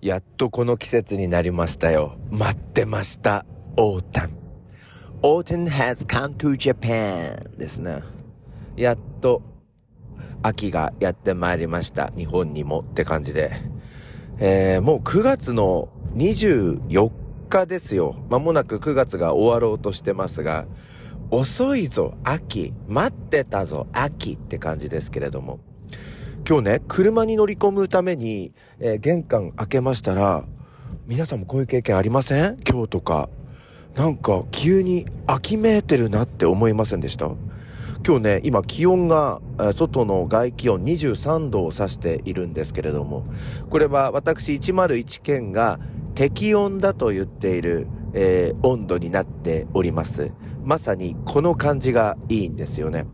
やっとこの季節になりましたよ。待ってました、オータム。オータム has come to Japan ですね。やっと秋がやってまいりました、日本にもって感じで、もう9月の24日ですよ。まもなく9月が終わろうとしてますが、遅いぞ秋、待ってたぞ秋って感じですけれども、今日ね、車に乗り込むために、玄関開けましたら、皆さんもこういう経験ありません？今日とかなんか急に秋めいてるなって思いませんでした？今日ね、今気温が外の外気温23度を指しているんですけれども、これは私101県が適温だと言っている、温度になっております。まさにこの感じがいいんですよね。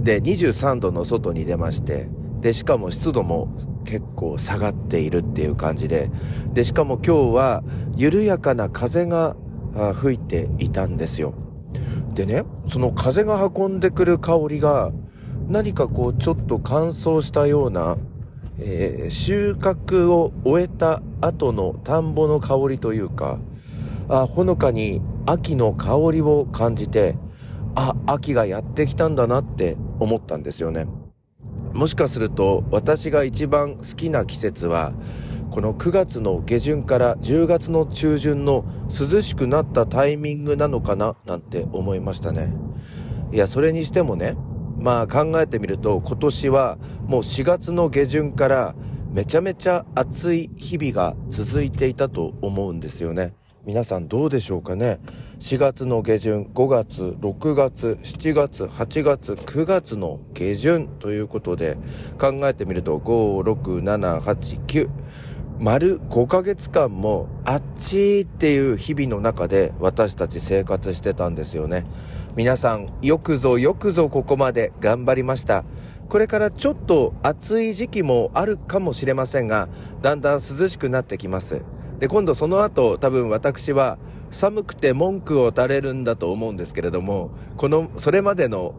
で、23度の外に出まして、でしかも湿度も結構下がっているっていう感じで、でしかも今日は緩やかな風が吹いていたんですよ。でね、その風が運んでくる香りが、何かこうちょっと乾燥したような、収穫を終えた後の田んぼの香りというか、ほのかに秋の香りを感じて、秋がやってきたんだなって思ったんですよね。もしかすると私が一番好きな季節は、この9月の下旬から10月の中旬の涼しくなったタイミングなのかななんて思いましたね。いや、それにしてもね、まあ考えてみると、今年はもう4月の下旬からめちゃめちゃ暑い日々が続いていたと思うんですよね。皆さんどうでしょうかね。4月の下旬、5月、6月、7月、8月、9月の下旬ということで、考えてみると5、6、7、8、9、丸5ヶ月間もあっちーっていう日々の中で私たち生活してたんですよね。皆さんよくぞよくぞここまで頑張りました。これからちょっと暑い時期もあるかもしれませんが、だんだん涼しくなってきます。で、今度その後多分私は寒くて文句を垂れるんだと思うんですけれども、それまでの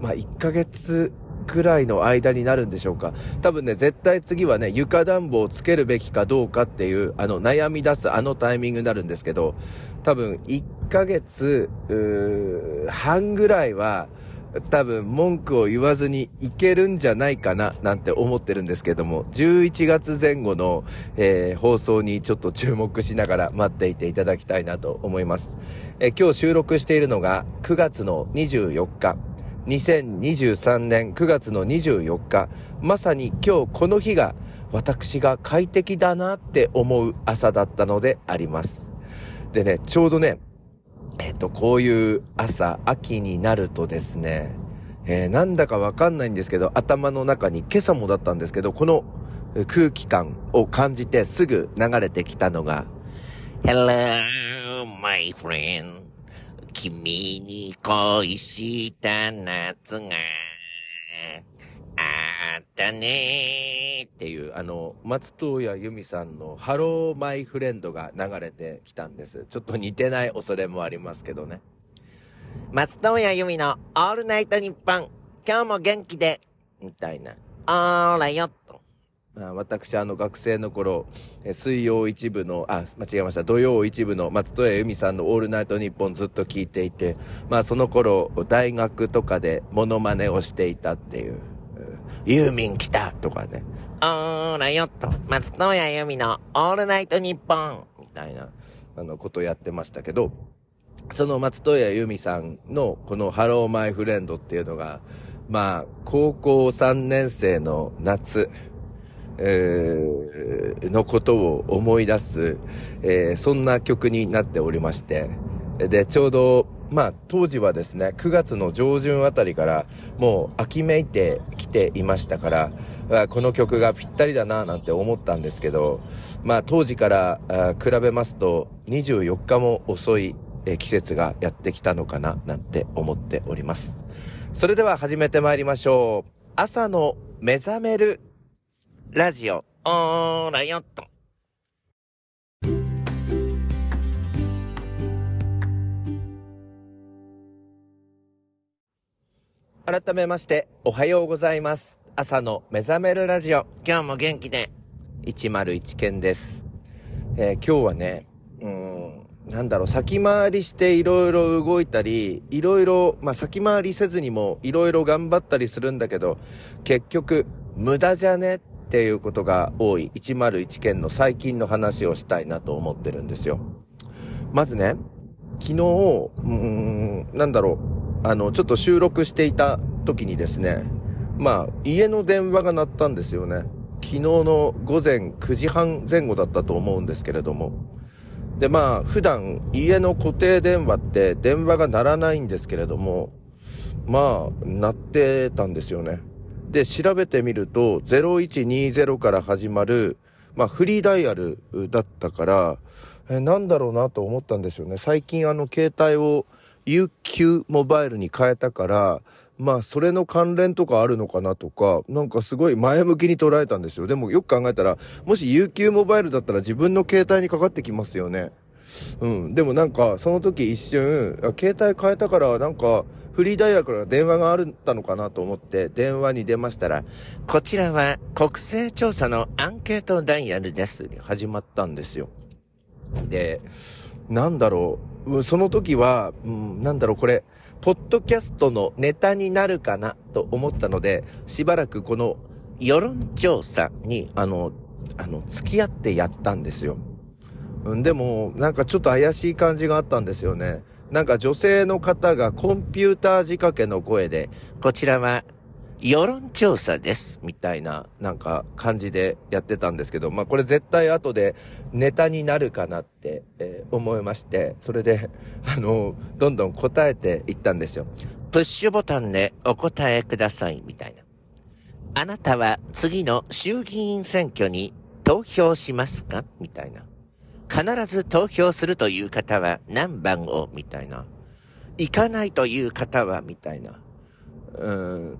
1ヶ月くらいの間になるんでしょうか。多分ね、絶対次はね、床暖房をつけるべきかどうかっていう悩み出すタイミングになるんですけど、多分1ヶ月半ぐらいは多分文句を言わずにいけるんじゃないかななんて思ってるんですけども、11月前後の、放送にちょっと注目しながら待っていていただきたいなと思います。今日収録しているのが9月の24日、2023年9月の24日、まさに今日この日が私が快適だなって思う朝だったのであります。でね、ちょうどね、こういう朝、秋になるとですね、なんだかわかんないんですけど、頭の中に今朝もだったんですけど、この空気感を感じてすぐ流れてきたのが、 Hello my friend、 君に恋した夏があったねっていう、松任谷由実さんのハローマイフレンドが流れてきたんです。ちょっと似てない恐れもありますけどね。松任谷由実のオールナイトニッポン、今日も元気でみたいな、オーラよっと。私学生の頃、水曜一部の、間違えました、土曜一部の松任谷由実さんのオールナイトニッポンずっと聞いていて、その頃大学とかでモノマネをしていたっていう、ユーミン来たとかね、オーラよっと、松任谷由実のオールナイトニッポンみたいなことやってましたけど、その松任谷由実さんのこのハローマイフレンドっていうのが、高校3年生の夏、のことを思い出す、そんな曲になっておりまして、でちょうど当時はですね、9月の上旬あたりからもう秋めいてきていましたから、この曲がぴったりだななんて思ったんですけど、当時から比べますと24日も遅い季節がやってきたのかななんて思っております。それでは始めてまいりましょう。朝の目覚めるラジオ、オーラよっと。改めましておはようございます。朝の目覚めるラジオ、今日も元気で101件です。今日はね、先回りしていろいろ動いたり、いろいろ、先回りせずにもいろいろ頑張ったりするんだけど、結局、無駄じゃねっていうことが多い101件の最近の話をしたいなと思ってるんですよ。まずね、昨日、ちょっと収録していた時にですね、家の電話が鳴ったんですよね。昨日の午前9時半前後だったと思うんですけれども。で、普段家の固定電話って電話が鳴らないんですけれども、鳴ってたんですよね。で、調べてみると、0120から始まる、フリーダイヤルだったから、なんだろうなと思ったんですよね。最近携帯を UQ モバイルに変えたから、それの関連とかあるのかなとか、すごい前向きに捉えたんですよ。でもよく考えたら、もし UQ モバイルだったら自分の携帯にかかってきますよね。でもその時一瞬、携帯変えたからフリーダイヤルから電話があったのかなと思って電話に出ましたら、こちらは国勢調査のアンケートダイヤルです。始まったんですよ。で、その時は、これ、ポッドキャストのネタになるかなと思ったので、しばらくこの世論調査に、付き合ってやったんですよ。でも、ちょっと怪しい感じがあったんですよね。女性の方がコンピューター仕掛けの声で、こちらは、世論調査ですみたいな感じでやってたんですけど、これ絶対後でネタになるかなって、思いまして、それでどんどん答えていったんですよ。プッシュボタンでお答えくださいみたいな。あなたは次の衆議院選挙に投票しますかみたいな。必ず投票するという方は何番をみたいな。行かないという方はみたいな。う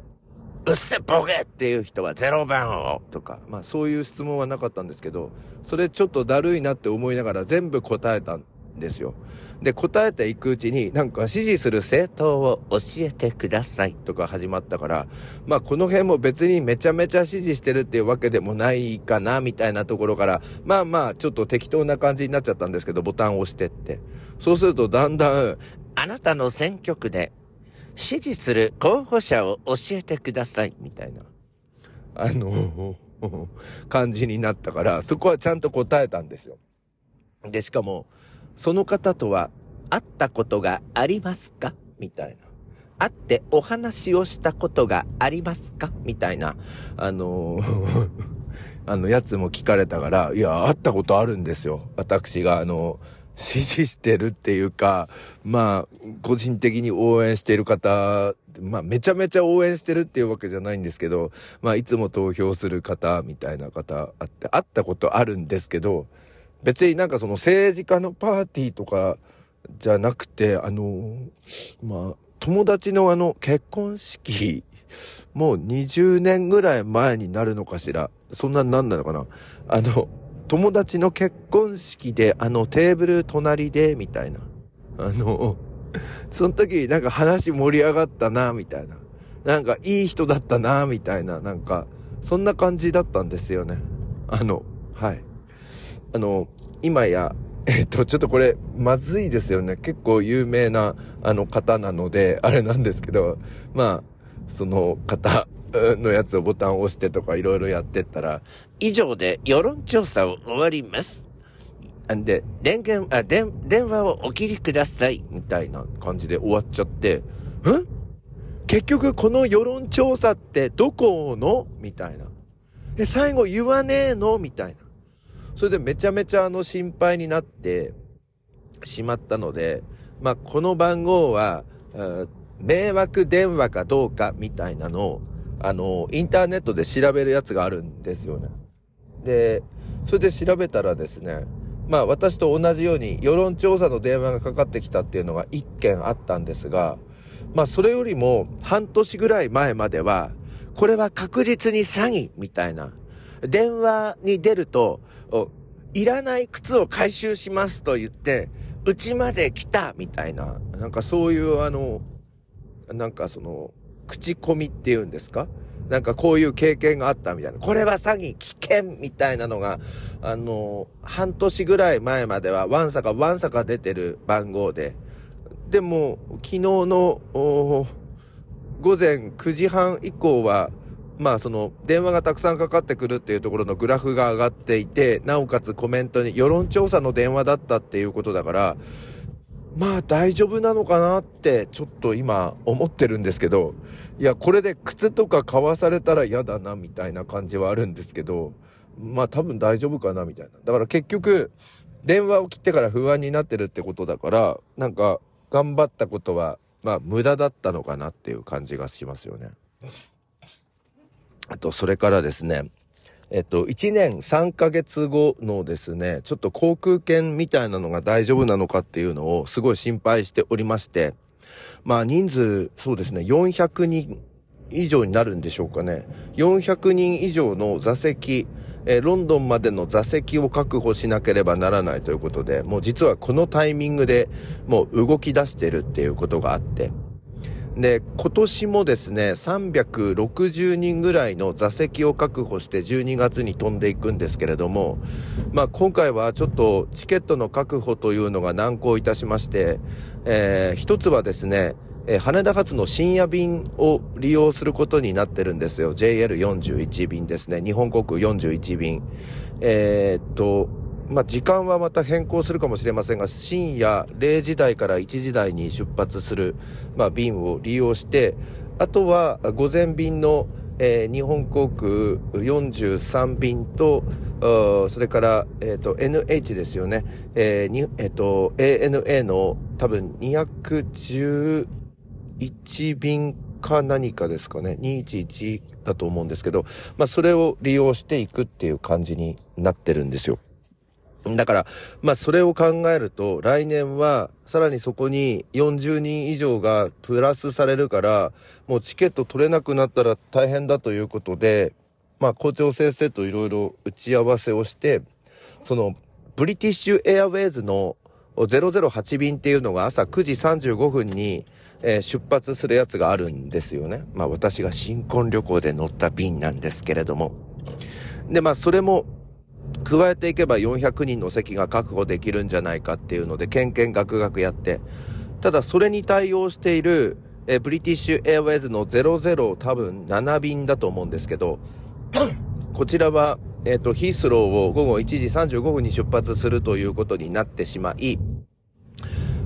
っせボケっていう人は0番をとか、そういう質問はなかったんですけど、それちょっとだるいなって思いながら全部答えたんですよ。で、答えていくうちに支持する政党を教えてくださいとか始まったから、この辺も別にめちゃめちゃ支持してるっていうわけでもないかなみたいなところから、ちょっと適当な感じになっちゃったんですけど、ボタンを押してって。そうするとだんだん、あなたの選挙区で、支持する候補者を教えてくださいみたいな感じになったから、そこはちゃんと答えたんですよ。で、しかもその方とは会ったことがありますかみたいな。会ってお話をしたことがありますかみたいなやつも聞かれたから、いや、会ったことあるんですよ。私が支持してるっていうか、個人的に応援している方、めちゃめちゃ応援してるっていうわけじゃないんですけど、いつも投票する方みたいな方あって、会ったことあるんですけど、別にその政治家のパーティーとかじゃなくて、友達の結婚式、もう20年ぐらい前になるのかしら。そんななんなのかな。友達の結婚式でテーブル隣でみたいな。その時話盛り上がったなみたいな。いい人だったなみたいな。そんな感じだったんですよね。はい。今や、ちょっとこれまずいですよね。結構有名な方なので、あれなんですけど、その方のやつをボタンを押してとかいろいろやってったら、以上で世論調査を終わります。で、電話をお切りください。みたいな感じで終わっちゃって、結局この世論調査ってどこのみたいな。で、最後言わねえのみたいな。それでめちゃめちゃ心配になってしまったので、この番号は、迷惑電話かどうかみたいなのを、インターネットで調べるやつがあるんですよね。で、それで調べたらですね、私と同じように世論調査の電話がかかってきたっていうのが1件あったんですが、それよりも半年ぐらい前までは、これは確実に詐欺みたいな。電話に出ると、いらない靴を回収しますと言って、うちまで来たみたいな。そういう口コミっていうんですか？なんかこういう経験があったみたいな、これは詐欺危険みたいなのが、半年ぐらい前まではわんさか出てる番号で、でも昨日の午前9時半以降は、まあその電話がたくさんかかってくるっていうところのグラフが上がっていて、なおかつコメントに世論調査の電話だったっていうことだから、まあ大丈夫なのかなってちょっと今思ってるんですけど、いやこれで靴とか買わされたら嫌だなみたいな感じはあるんですけど、まあ多分大丈夫かなみたいな。だから結局電話を切ってから不安になってるってことだから、なんか頑張ったことはまあ無駄だったのかなっていう感じがしますよね。あとそれからですね、1年3ヶ月後のですね、ちょっと航空券みたいなのが大丈夫なのかっていうのをすごい心配しておりまして、まあ人数、そうですね、400人以上になるんでしょうかね。400人以上の座席、ロンドンまでの座席を確保しなければならないということで、もう実はこのタイミングでもう動き出してるっていうことがあって、で今年もですね360人ぐらいの座席を確保して12月に飛んでいくんですけれども、まあ今回はちょっとチケットの確保というのが難航いたしまして、一つはですね、羽田発の深夜便を利用することになってるんですよ。 JL41 便ですね、日本航空41便、まあ、時間はまた変更するかもしれませんが、深夜0時台から1時台に出発する、まあ、便を利用して、あとは午前便の、日本航空43便と、それから、NH ですよね。ANA の多分211便か何かですかね。211だと思うんですけど、まあ、それを利用していくっていう感じになってるんですよ。だから、まあ、それを考えると、来年は、さらにそこに40人以上がプラスされるから、もうチケット取れなくなったら大変だということで、まあ、校長先生といろいろ打ち合わせをして、その、ブリティッシュエアウェイズの008便っていうのが朝9時35分に、出発するやつがあるんですよね。まあ、私が新婚旅行で乗った便なんですけれども。で、まあ、それも、加えていけば400人の席が確保できるんじゃないかっていうので、ケンケンガクガクやって、ただそれに対応している、ブリティッシュエアウェイズの00多分7便だと思うんですけど、こちらは、ヒースローを午後1時35分に出発するということになってしまい、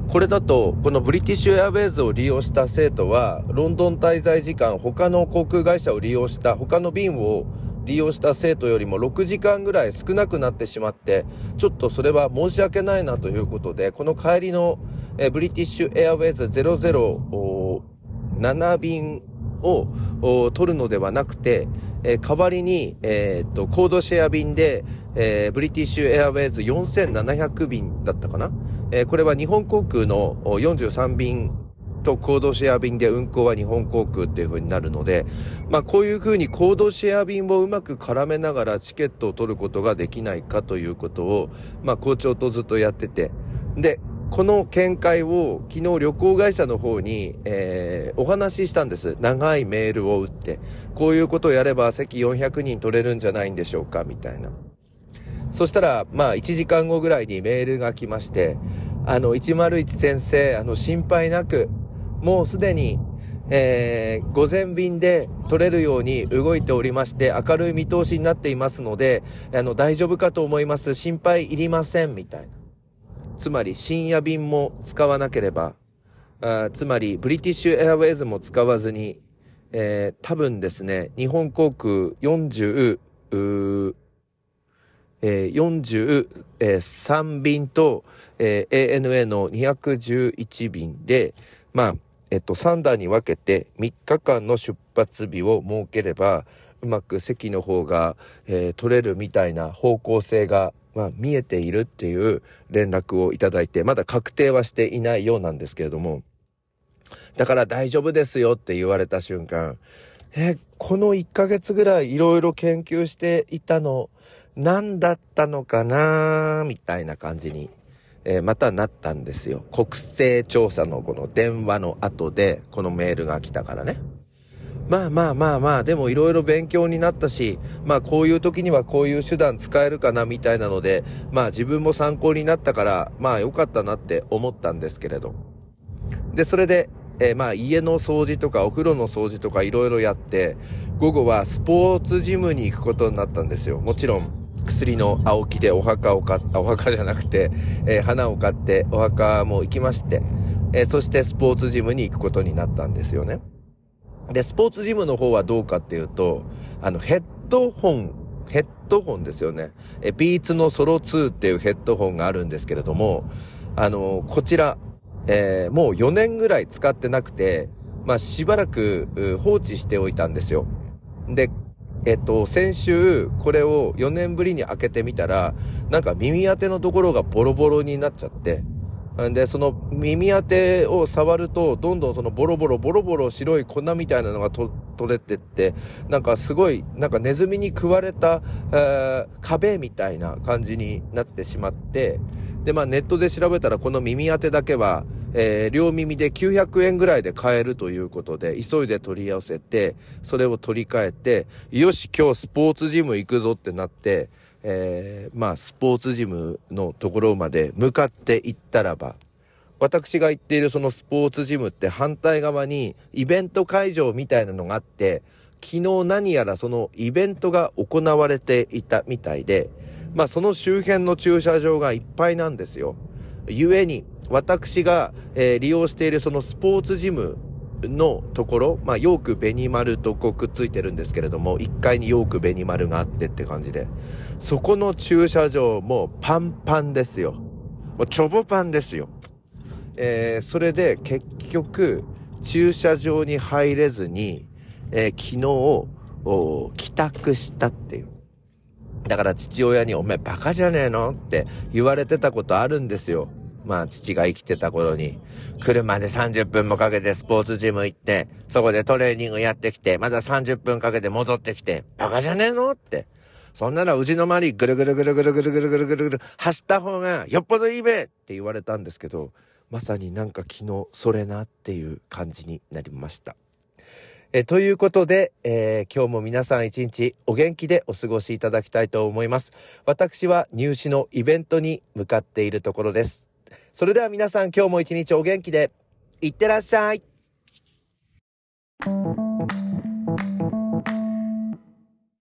これだと、このブリティッシュエアウェイズを利用した生徒は、ロンドン滞在時間、他の航空会社を利用した、他の便を利用した生徒よりも6時間ぐらい少なくなってしまって、ちょっとそれは申し訳ないなということで、この帰りのブリティッシュエアウェイズ007便を取るのではなくて、代わりに、コードシェア便で、ブリティッシュエアウェイズ4700便だったかな、これは日本航空の43便とコードシェア便で運航は日本航空っていう風になるので、まあこういう風にコードシェア便をうまく絡めながらチケットを取ることができないかということを、まあ校長とずっとやってて、でこの見解を昨日旅行会社の方に、お話ししたんです。長いメールを打って、こういうことをやれば席400人取れるんじゃないんでしょうかみたいな。そしたら、まあ1時間後ぐらいにメールが来まして、101先生、心配なく、もうすでに、午前便で取れるように動いておりまして、明るい見通しになっていますので、大丈夫かと思います。心配いりませんみたいな。つまり深夜便も使わなければ、つまりブリティッシュエアウェイズも使わずに、多分ですね、日本航空43便と、ANA の211便で、まあ、3段に分けて3日間の出発日を設ければ、うまく席の方が、取れるみたいな方向性がまあ見えているっていう連絡をいただいて、まだ確定はしていないようなんですけれども、だから大丈夫ですよって言われた瞬間、この1ヶ月ぐらいいろいろ研究していたの何だったのかなみたいな感じに、またなったんですよ。国勢調査のこの電話の後でこのメールが来たからね。まあでもいろいろ勉強になったし、まあこういう時にはこういう手段使えるかなみたいなので、まあ自分も参考になったから、まあ良かったなって思ったんですけれど。で、それで、まあ家の掃除とかお風呂の掃除とかいろいろやって、午後はスポーツジムに行くことになったんですよ。もちろん。薬の青木で花を買ってお墓も行きまして、そしてスポーツジムに行くことになったんですよね。で、スポーツジムの方はどうかっていうと、ヘッドホンですよね。ビーツのソロ2っていうヘッドホンがあるんですけれども、こちら、もう4年ぐらい使ってなくて、まあ、しばらく放置しておいたんですよ。で、先週これを4年ぶりに開けてみたら、なんか耳当てのところがボロボロになっちゃって、でその耳当てを触るとどんどんそのボロボロ白い粉みたいなのが取れてって、なんかすごいなんかネズミに食われた、壁みたいな感じになってしまって、でまあネットで調べたらこの耳当てだけは、両耳で900円ぐらいで買えるということで、急いで取り寄せて、それを取り替えて、よし今日スポーツジム行くぞってなって、まあスポーツジムのところまで向かって行ったらば、私が行っているそのスポーツジムって反対側にイベント会場みたいなのがあって、昨日何やらそのイベントが行われていたみたいで、まあその周辺の駐車場がいっぱいなんですよ。ゆえに私が、利用しているそのスポーツジムのところ、まあヨークベニマルとこうくっついてるんですけれども、1階にヨークベニマルがあってって感じで、そこの駐車場もパンパンですよ。もうチョボパンですよ。それで結局駐車場に入れずに、昨日帰宅したっていう。だから父親にお前バカじゃねえのって言われてたことあるんですよ。まあ父が生きてた頃に、車で30分もかけてスポーツジム行って、そこでトレーニングやってきて、まだ30分かけて戻ってきて、バカじゃねえのって、そんならうちの周りぐるぐる走った方がよっぽどいいべって言われたんですけど、まさになんか昨日それなっていう感じになりました。ということで、今日も皆さん一日お元気でお過ごしいただきたいと思います。私は入試のイベントに向かっているところです。それでは皆さん今日も一日お元気でいってらっしゃい。